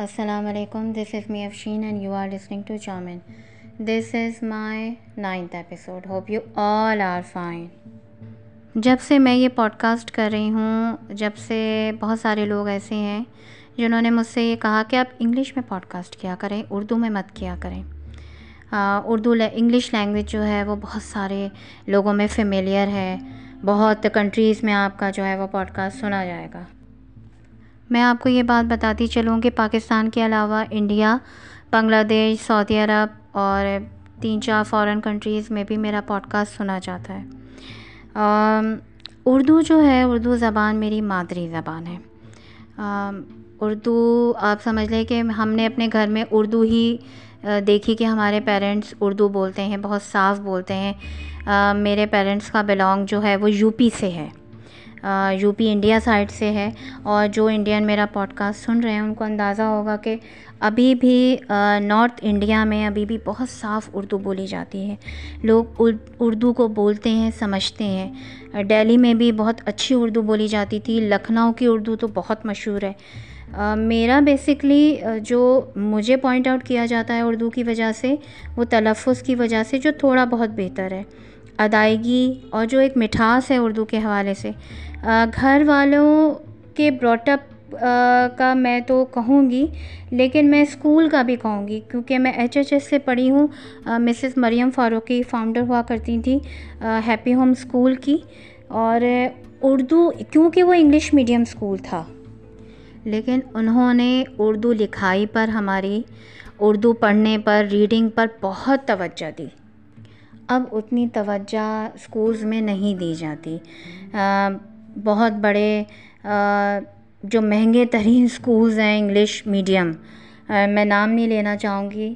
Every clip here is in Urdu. السلام علیکم. This is me Afshin and you are listening to Chaman. This is my 9th episode. Hope you all are fine. جب سے میں یہ پوڈ کاسٹ کر رہی ہوں، جب سے بہت سارے لوگ ایسے ہیں جنہوں نے مجھ سے یہ کہا کہ آپ انگلش میں پوڈ کاسٹ کیا کریں، اردو میں مت کیا کریں. انگلش لینگویج جو ہے وہ بہت سارے لوگوں میں فیملیئر ہے، بہت کنٹریز میں آپ کا جو ہے وہ پوڈ کاسٹ سنا جائے گا. میں آپ کو یہ بات بتاتی چلوں کہ پاکستان کے علاوہ انڈیا، بنگلہ دیش، سعودی عرب اور 3-4 فارن کنٹریز میں بھی میرا پوڈ کاسٹ سنا جاتا ہے. اردو جو ہے، اردو زبان میری مادری زبان ہے. اردو آپ سمجھ لیں کہ ہم نے اپنے گھر میں اردو ہی دیکھی کہ ہمارے پیرنٹس اردو بولتے ہیں، بہت صاف بولتے ہیں. میرے پیرنٹس کا بلانگ جو ہے وہ UP سے ہے، UP انڈیا سائڈ سے ہے. اور جو انڈین میرا پوڈ کاسٹ سن رہے ہیں ان کو اندازہ ہوگا کہ ابھی بھی نارتھ انڈیا میں ابھی بھی بہت صاف اردو بولی جاتی ہے، لوگ اردو کو بولتے ہیں، سمجھتے ہیں. دہلی میں بھی بہت اچھی اردو بولی جاتی تھی، لکھنؤ کی اردو تو بہت مشہور ہے. میرا بیسکلی جو مجھے پوائنٹ آؤٹ کیا جاتا ہے اردو کی وجہ سے، وہ تلفظ کی وجہ سے جو تھوڑا بہت بہتر ہے، ادائیگی اور جو ایک مٹھاس ہے اردو کے حوالے سے. گھر والوں کے براٹ اپ کا میں تو کہوں گی، لیکن میں اسکول کا بھی کہوں گی، کیونکہ میں HHS سے پڑھی ہوں. مسز مریم فاروقی فاؤنڈر ہوا کرتی تھیں ہیپی ہوم اسکول کی، اور اردو کیونکہ وہ انگلش میڈیم اسکول تھا، لیکن انہوں نے اردو لکھائی پر، ہماری اردو پڑھنے پر، ریڈنگ پر بہت توجہ دی. اب اتنی توجہ اسکولز میں نہیں دی جاتی. بہت بڑے جو مہنگے ترین اسکولز ہیں انگلش میڈیم، میں نام نہیں لینا چاہوں گی.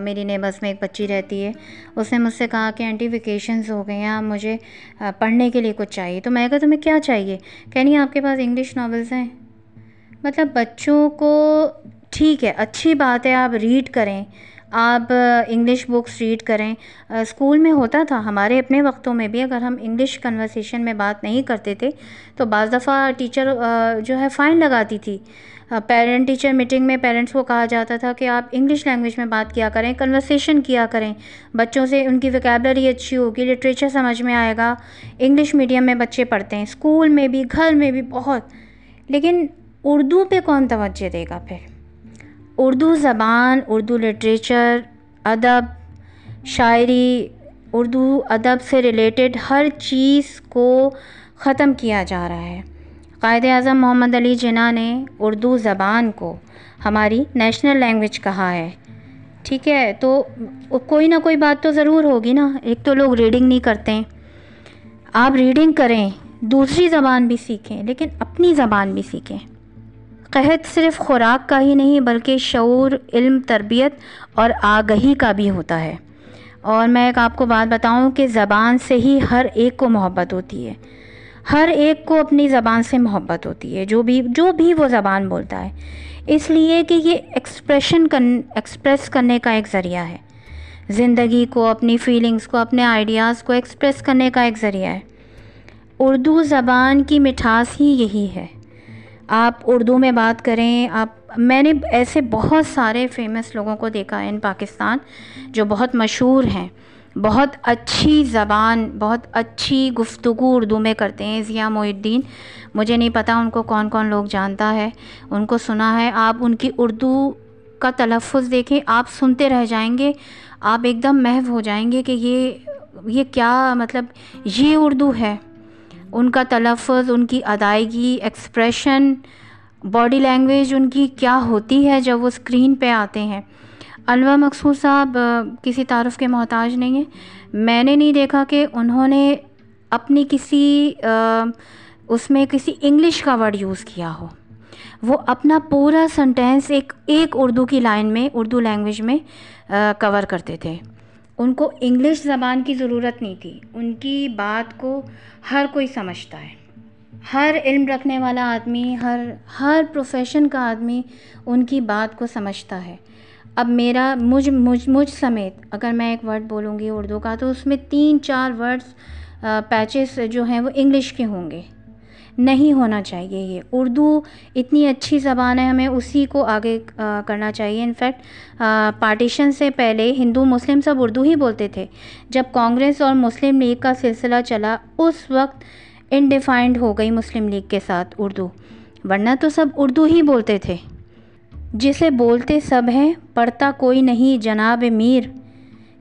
میری نیبرس میں ایک بچی رہتی ہے، اس نے مجھ سے کہا کہ آنٹی ویکیشنز ہو گئے ہیں، مجھے پڑھنے کے لیے کچھ چاہیے. تو میں کہا تمہیں کیا چاہیے؟ کہنی آپ کے پاس انگلش ناولز ہیں. مطلب بچوں کو ٹھیک ہے، اچھی بات ہے، آپ ریڈ کریں، آپ انگلش بکس ریڈ کریں. اسکول میں ہوتا تھا ہمارے اپنے وقتوں میں بھی، اگر ہم انگلش کنورسیشن میں بات نہیں کرتے تھے تو بعض دفعہ ٹیچر جو ہے فائن لگاتی تھی. پیرنٹ ٹیچر میٹنگ میں پیرنٹس کو کہا جاتا تھا کہ آپ انگلش لینگویج میں بات کیا کریں، کنورسیشن کیا کریں بچوں سے، ان کی وکیبلری اچھی ہوگی، لٹریچر سمجھ میں آئے گا. انگلش میڈیم میں بچے پڑھتے ہیں، اسکول میں بھی، گھر میں بھی بہت، لیکن اردو پہ کون توجہ دے گا؟ پھر اردو زبان، اردو لٹریچر، ادب، شاعری، اردو ادب سے ریلیٹڈ ہر چیز کو ختم کیا جا رہا ہے. قائد اعظم محمد علی جناح نے اردو زبان کو ہماری نیشنل لینگویج کہا ہے. ٹھیک ہے، تو کوئی نہ کوئی بات تو ضرور ہوگی نا. ایک تو لوگ ریڈنگ نہیں کرتے ہیں. آپ ریڈنگ کریں، دوسری زبان بھی سیکھیں، لیکن اپنی زبان بھی سیکھیں. قحط صرف خوراک کا ہی نہیں بلکہ شعور، علم، تربیت اور آگہی کا بھی ہوتا ہے. اور میں ایک آپ کو بات بتاؤں کہ زبان سے ہی ہر ایک کو محبت ہوتی ہے، ہر ایک کو اپنی زبان سے محبت ہوتی ہے، جو بھی وہ زبان بولتا ہے، اس لیے کہ یہ ایکسپریس کرنے کا ایک ذریعہ ہے. زندگی کو، اپنی فیلنگز کو، اپنے آئیڈیاز کو ایکسپریس کرنے کا ایک ذریعہ ہے. اردو زبان کی مٹھاس ہی یہی ہے. آپ اردو میں بات کریں. میں نے ایسے بہت سارے فیمس لوگوں کو دیکھا ہے ان پاکستان جو بہت مشہور ہیں، بہت اچھی زبان، بہت اچھی گفتگو اردو میں کرتے ہیں. ضیاء محی الدین، مجھے نہیں پتہ ان کو کون کون لوگ جانتا ہے، ان کو سنا ہے. آپ ان کی اردو کا تلفظ دیکھیں، آپ سنتے رہ جائیں گے، آپ ایک دم محو ہو جائیں گے کہ یہ کیا مطلب یہ اردو ہے. ان کا تلفظ، ان کی ادائیگی، ایکسپریشن، باڈی لینگویج ان کی کیا ہوتی ہے جب وہ اسکرین پہ آتے ہیں. انور مقصود صاحب کسی تعارف کے محتاج نہیں ہیں. میں نے نہیں دیکھا کہ انہوں نے اپنی اس میں کسی انگلش کا ورڈ یوز کیا ہو. وہ اپنا پورا سنٹینس ایک اردو کی لائن میں، اردو لینگویج میں کور کرتے تھے. ان کو انگلش زبان کی ضرورت نہیں تھی. ان کی بات کو ہر کوئی سمجھتا ہے، ہر علم رکھنے والا آدمی، ہر پروفیشن کا آدمی ان کی بات کو سمجھتا ہے. اب میرا مجھ سمیت اگر میں ایک ورڈ بولوں گی اردو کا تو اس میں 3-4 ورڈز پیچز جو ہیں وہ انگلش کے ہوں گے، نہیں ہونا چاہیے. یہ اردو اتنی اچھی زبان ہے، ہمیں اسی کو آگے کرنا چاہیے. انفیکٹ پارٹیشن سے پہلے ہندو مسلم سب اردو ہی بولتے تھے. جب کانگریس اور مسلم لیگ کا سلسلہ چلا اس وقت انڈیفائنڈ ہو گئی مسلم لیگ کے ساتھ اردو، ورنہ تو سب اردو ہی بولتے تھے. جسے بولتے سب ہیں پڑھتا کوئی نہیں جناب میر،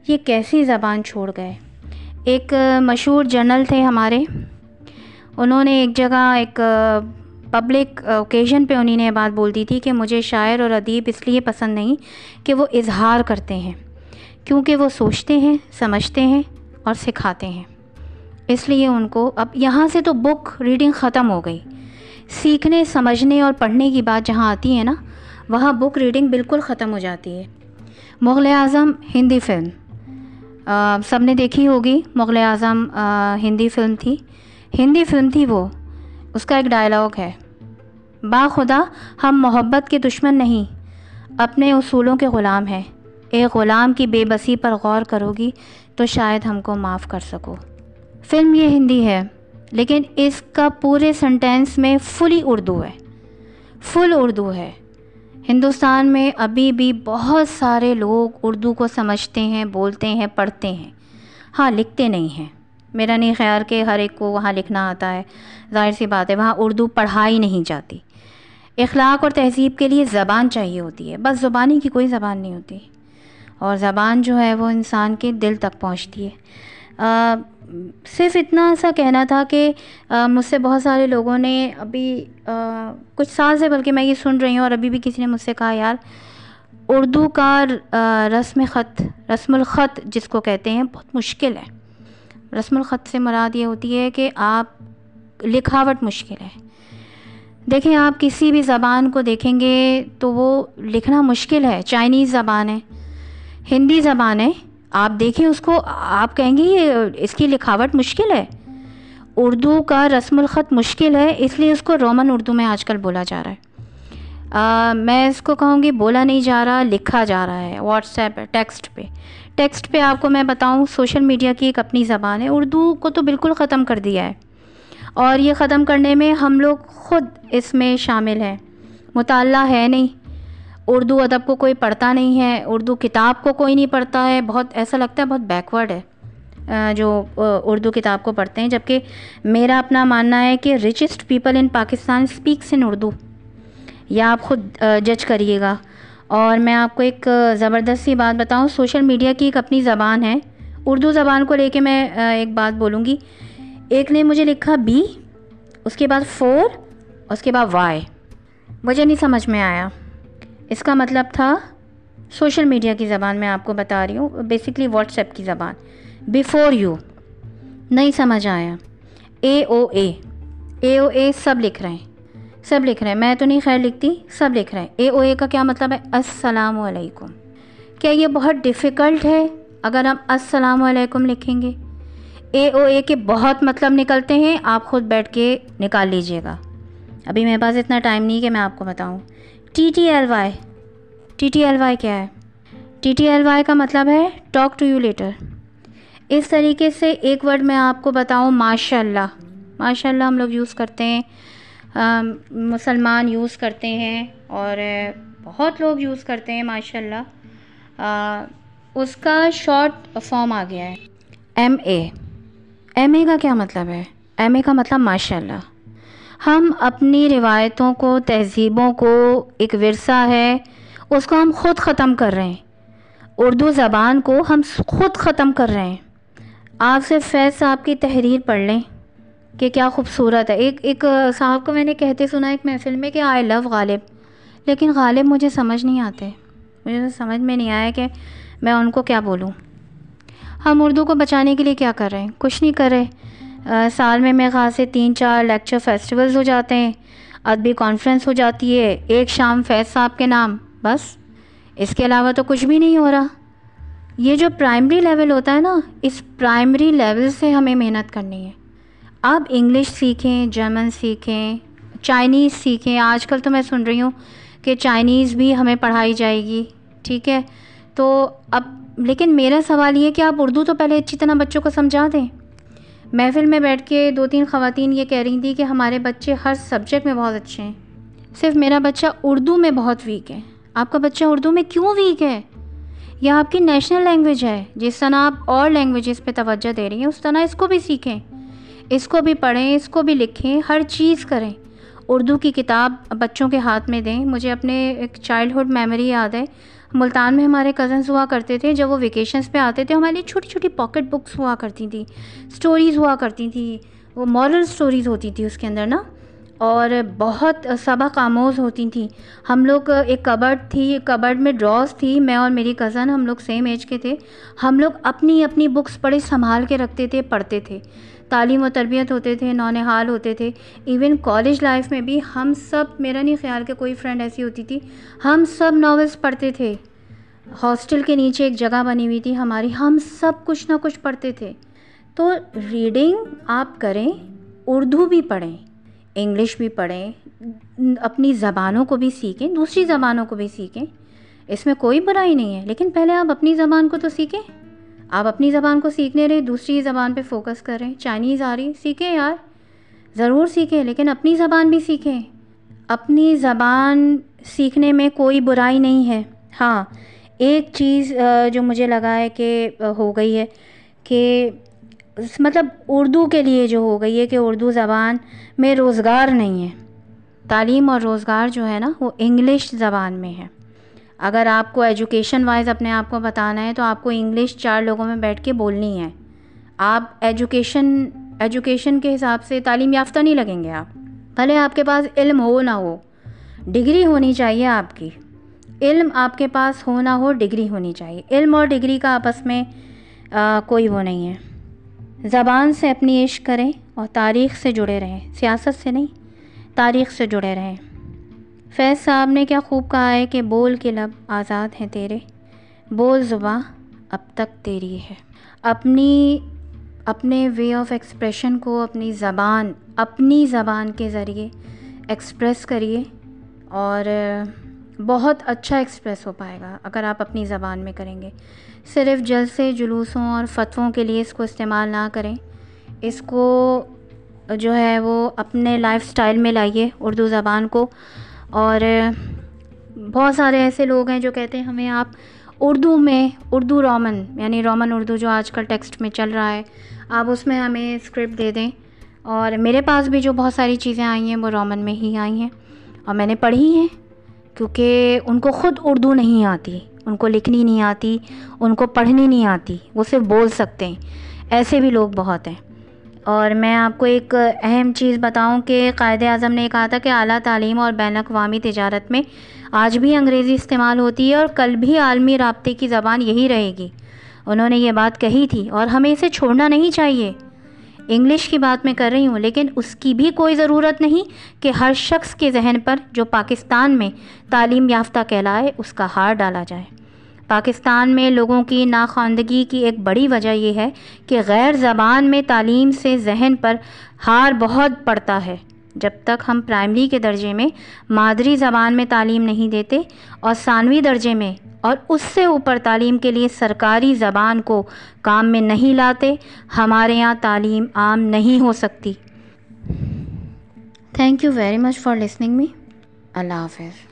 یہ کیسی زبان چھوڑ گئے. ایک مشہور جنرل تھے ہمارے، انہوں نے ایک جگہ ایک پبلک اوکیجن پہ انہی نے بات بول دی تھی کہ مجھے شاعر اور ادیب اس لیے پسند نہیں کہ وہ اظہار کرتے ہیں، کیونکہ وہ سوچتے ہیں، سمجھتے ہیں اور سکھاتے ہیں. اس لیے ان کو اب یہاں سے تو بک ریڈنگ ختم ہو گئی. سیکھنے، سمجھنے اور پڑھنے کی بات جہاں آتی ہے نا، وہاں بک ریڈنگ بالکل ختم ہو جاتی ہے. مغل اعظم ہندی فلم سب نے دیکھی ہوگی. مغل اعظم ہندی فلم تھی وہ. اس کا ایک ڈائلاگ ہے، باخدا ہم محبت کے دشمن نہیں، اپنے اصولوں کے غلام ہیں. ایک غلام کی بے بسی پر غور کرو گی تو شاید ہم کو معاف کر سکو. فلم یہ ہندی ہے لیکن اس کا پورے سنٹینس میں فل اردو ہے. ہندوستان میں ابھی بھی بہت سارے لوگ اردو کو سمجھتے ہیں، بولتے ہیں، پڑھتے ہیں، ہاں لکھتے نہیں ہیں. میرا نہیں خیال کہ ہر ایک کو وہاں لکھنا آتا ہے، ظاہر سی بات ہے وہاں اردو پڑھائی نہیں جاتی. اخلاق اور تہذیب کے لیے زبان چاہیے ہوتی ہے، بس زبانی کی کوئی زبان نہیں ہوتی، اور زبان جو ہے وہ انسان کے دل تک پہنچتی ہے. صرف اتنا سا کہنا تھا کہ مجھ سے بہت سارے لوگوں نے ابھی کچھ سال سے، بلکہ میں یہ سن رہی ہوں اور ابھی بھی کسی نے مجھ سے کہا یار اردو کا رسم الخط جس کو کہتے ہیں بہت مشکل ہے. رسم الخط سے مراد یہ ہوتی ہے کہ آپ لکھاوٹ مشکل ہے. دیکھیں آپ کسی بھی زبان کو دیکھیں گے تو وہ لکھنا مشکل ہے. چائنیز زبان ہے، ہندی زبان ہے، آپ دیکھیں اس کو، آپ کہیں گے یہ اس کی لکھاوٹ مشکل ہے. اردو کا رسم الخط مشکل ہے، اس لیے اس کو رومن اردو میں آج کل بولا جا رہا ہے. میں اس کو کہوں گی بولا نہیں جا رہا، لکھا جا رہا ہے. واٹس ایپ پہ، ٹیکسٹ پہ آپ کو میں بتاؤں، سوشل میڈیا کی ایک اپنی زبان ہے. اردو کو تو بالکل ختم کر دیا ہے، اور یہ ختم کرنے میں ہم لوگ خود اس میں شامل ہیں. مطالعہ ہے نہیں، اردو ادب کو کوئی پڑھتا نہیں ہے، اردو کتاب کو کوئی نہیں پڑھتا ہے. بہت ایسا لگتا ہے بہت بیکورڈ ہے جو اردو کتاب کو پڑھتے ہیں، جبکہ میرا اپنا ماننا ہے کہ richest people in Pakistan speaks in Urdu. یہ آپ خود جج کریے گا. اور میں آپ کو ایک زبردست سی بات بتاؤں، سوشل میڈیا کی ایک اپنی زبان ہے. اردو زبان کو لے کے میں ایک بات بولوں گی. ایک نے مجھے لکھا بی، اس کے بعد 4، اس کے بعد وائی. مجھے نہیں سمجھ میں آیا اس کا مطلب تھا. سوشل میڈیا کی زبان میں آپ کو بتا رہی ہوں، بیسکلی واٹس ایپ کی زبان. بیفور یو نہیں سمجھ آیا، اے او اے سب لکھ رہے ہیں. میں تو نہیں خیر لکھتی، سب لکھ رہے ہیں. اے او اے کا کیا مطلب ہے؟ السلام علیکم. کیا یہ بہت ڈیفیکلٹ ہے اگر ہم السلام علیکم لکھیں گے؟ اے او اے کے بہت مطلب نکلتے ہیں، آپ خود بیٹھ کے نکال لیجئے گا. ابھی میرے پاس اتنا ٹائم نہیں کہ میں آپ کو بتاؤں. ٹی ٹی ایل وائی کیا ہے؟ ٹی ٹی ایل وائی کا مطلب ہے ٹاک ٹو یو لیٹر. اس طریقے سے ایک ورڈ میں آپ کو بتاؤں، ماشاء اللہ ہم لوگ یوز کرتے ہیں، مسلمان یوز کرتے ہیں اور بہت لوگ یوز کرتے ہیں ماشاء اللہ. اس کا شارٹ فارم آ گیا ہے ایم اے کا کیا مطلب ہے؟ ایم اے کا مطلب ماشاء اللہ. ہم اپنی روایتوں کو، تہذیبوں کو، ایک ورثہ ہے اس کو ہم خود ختم کر رہے ہیں. اردو زبان کو ہم خود ختم کر رہے ہیں. آپ سے فیض صاحب کی تحریر پڑھ لیں کہ کیا خوبصورت ہے. ایک صاحب کو میں نے کہتے سنا ایک محفل میں کہ آئی لو غالب، لیکن غالب مجھے سمجھ نہیں آتے. مجھے سمجھ میں نہیں آیا کہ میں ان کو کیا بولوں. ہم اردو کو بچانے کے لیے کیا کر رہے ہیں؟ کچھ نہیں کر رہے. سال میں میرے خاصے 3-4 لیکچر فیسٹیولز ہو جاتے ہیں، ادبی کانفرنس ہو جاتی ہے، ایک شام فیض صاحب کے نام، بس اس کے علاوہ تو کچھ بھی نہیں ہو رہا. یہ جو پرائمری لیول ہوتا ہے نا، اس پرائمری لیول سے ہمیں محنت کرنی ہے. آپ انگلش سیکھیں، جرمن سیکھیں، چائنیز سیکھیں. آج کل تو میں سن رہی ہوں کہ چائنیز بھی ہمیں پڑھائی جائے گی، ٹھیک ہے. تو اب لیکن میرا سوال یہ ہے کہ آپ اردو تو پہلے اچھی طرح بچوں کو سمجھا دیں. محفل میں بیٹھ کے دو تین خواتین یہ کہہ رہی تھیں کہ ہمارے بچے ہر سبجیکٹ میں بہت اچھے ہیں، صرف میرا بچہ اردو میں بہت ویک ہے۔ آپ کا بچہ اردو میں کیوں ویک ہے؟ یہ آپ کی نیشنل لینگویج ہے، جس طرح آپ اور لینگویجز پہ توجہ دے رہی ہیں اس طرح اس کو بھی سیکھیں، اس کو بھی پڑھیں، اس کو بھی لکھیں، ہر چیز کریں۔ اردو کی کتاب بچوں کے ہاتھ میں دیں۔ مجھے اپنے ایک چائلڈ ہوڈ میموری یاد ہے، ملتان میں ہمارے کزنز ہوا کرتے تھے، جب وہ ویکیشنز پہ آتے تھے ہمارے لیے چھوٹی چھوٹی پاکٹ بکس ہوا کرتی تھیں، سٹوریز ہوا کرتی تھیں، وہ مورل سٹوریز ہوتی تھی اس کے اندر نا، اور بہت سبق آموز ہوتی تھیں۔ ہم لوگ ایک کبرڈ تھی، کبرڈ میں ڈراز تھی، میں اور میری کزن ہم لوگ سیم ایج کے تھے، ہم لوگ اپنی اپنی بکس بڑے سنبھال کے رکھتے تھے، پڑھتے تھے، تعلیم و تربیت ہوتے تھے، نونہال ہوتے تھے۔ ایون کالج لائف میں بھی ہم سب، میرا نہیں خیال کہ کوئی فرینڈ ایسی ہوتی تھی، ہم سب ناولس پڑھتے تھے۔ ہاسٹل کے نیچے ایک جگہ بنی ہوئی تھی ہماری، ہم سب کچھ نہ کچھ پڑھتے تھے۔ تو ریڈنگ آپ کریں، اردو بھی پڑھیں، انگلش بھی پڑھیں، اپنی زبانوں کو بھی سیکھیں، دوسری زبانوں کو بھی سیکھیں، اس میں کوئی برائی نہیں ہے، لیکن پہلے آپ اپنی زبان کو تو سیکھیں۔ آپ اپنی زبان کو سیکھنے رہے، دوسری زبان پہ فوکس کر رہے ہیں۔ چائنیز آ رہی، سیکھیں یار، ضرور سیکھیں، لیکن اپنی زبان بھی سیکھیں۔ اپنی زبان سیکھنے میں کوئی برائی نہیں ہے۔ ہاں، ایک چیز جو مجھے لگا ہے کہ ہو گئی ہے، کہ مطلب اردو کے لیے جو ہو گئی ہے کہ اردو زبان میں روزگار نہیں ہے، تعلیم اور روزگار جو ہے نا وہ انگلش زبان میں ہے۔ اگر آپ کو ایجوکیشن وائز اپنے آپ کو بتانا ہے تو آپ کو انگلش چار لوگوں میں بیٹھ کے بولنی ہے، آپ ایجوکیشن کے حساب سے تعلیم یافتہ نہیں لگیں گے آپ، بھلے آپ کے پاس علم ہو نہ ہو، ڈگری ہونی چاہیے آپ کی، علم آپ کے پاس ہو نہ ہو، ڈگری ہونی چاہیے۔ علم اور ڈگری کا آپس میں کوئی وہ نہیں ہے۔ زبان سے اپنی عشق کریں اور تاریخ سے جڑے رہیں، سیاست سے نہیں، تاریخ سے جڑے رہیں۔ فیض صاحب نے کیا خوب کہا ہے کہ بول کے لب آزاد ہیں تیرے، بول زباں اب تک تیری ہے۔ اپنے وے آف ایکسپریشن کو اپنی زبان کے ذریعے ایکسپریس کریے اور بہت اچھا ایکسپریس ہو پائے گا اگر آپ اپنی زبان میں کریں گے۔ صرف جلسے، جلوسوں اور فتووں کے لیے اس کو استعمال نہ کریں، اس کو جو ہے وہ اپنے لائف سٹائل میں لائیے اردو زبان کو۔ اور بہت سارے ایسے لوگ ہیں جو کہتے ہیں ہمیں آپ اردو میں، اردو رومن یعنی رومن اردو جو آج کل ٹیکسٹ میں چل رہا ہے، آپ اس میں ہمیں اسکرپٹ دے دیں۔ اور میرے پاس بھی جو بہت ساری چیزیں آئی ہیں وہ رومن میں ہی آئی ہیں اور میں نے پڑھی ہیں، کیونکہ ان کو خود اردو نہیں آتی، ان کو لکھنی نہیں آتی، ان کو پڑھنی نہیں آتی، وہ صرف بول سکتے ہیں، ایسے بھی لوگ بہت ہیں۔ اور میں آپ کو ایک اہم چیز بتاؤں کہ قائد اعظم نے کہا تھا کہ اعلیٰ تعلیم اور بین الاقوامی تجارت میں آج بھی انگریزی استعمال ہوتی ہے اور کل بھی عالمی رابطے کی زبان یہی رہے گی، انہوں نے یہ بات کہی تھی اور ہمیں اسے چھوڑنا نہیں چاہیے۔ انگلش کی بات میں کر رہی ہوں، لیکن اس کی بھی کوئی ضرورت نہیں کہ ہر شخص کے ذہن پر جو پاکستان میں تعلیم یافتہ کہلائے اس کا ہار ڈالا جائے۔ پاکستان میں لوگوں کی ناخواندگی کی ایک بڑی وجہ یہ ہے کہ غیر زبان میں تعلیم سے ذہن پر ہار بہت پڑتا ہے۔ جب تک ہم پرائمری کے درجے میں مادری زبان میں تعلیم نہیں دیتے اور ثانوی درجے میں اور اس سے اوپر تعلیم کے لیے سرکاری زبان کو کام میں نہیں لاتے، ہمارے یہاں تعلیم عام نہیں ہو سکتی۔ Thank you very much for listening me, اللہ حافظ۔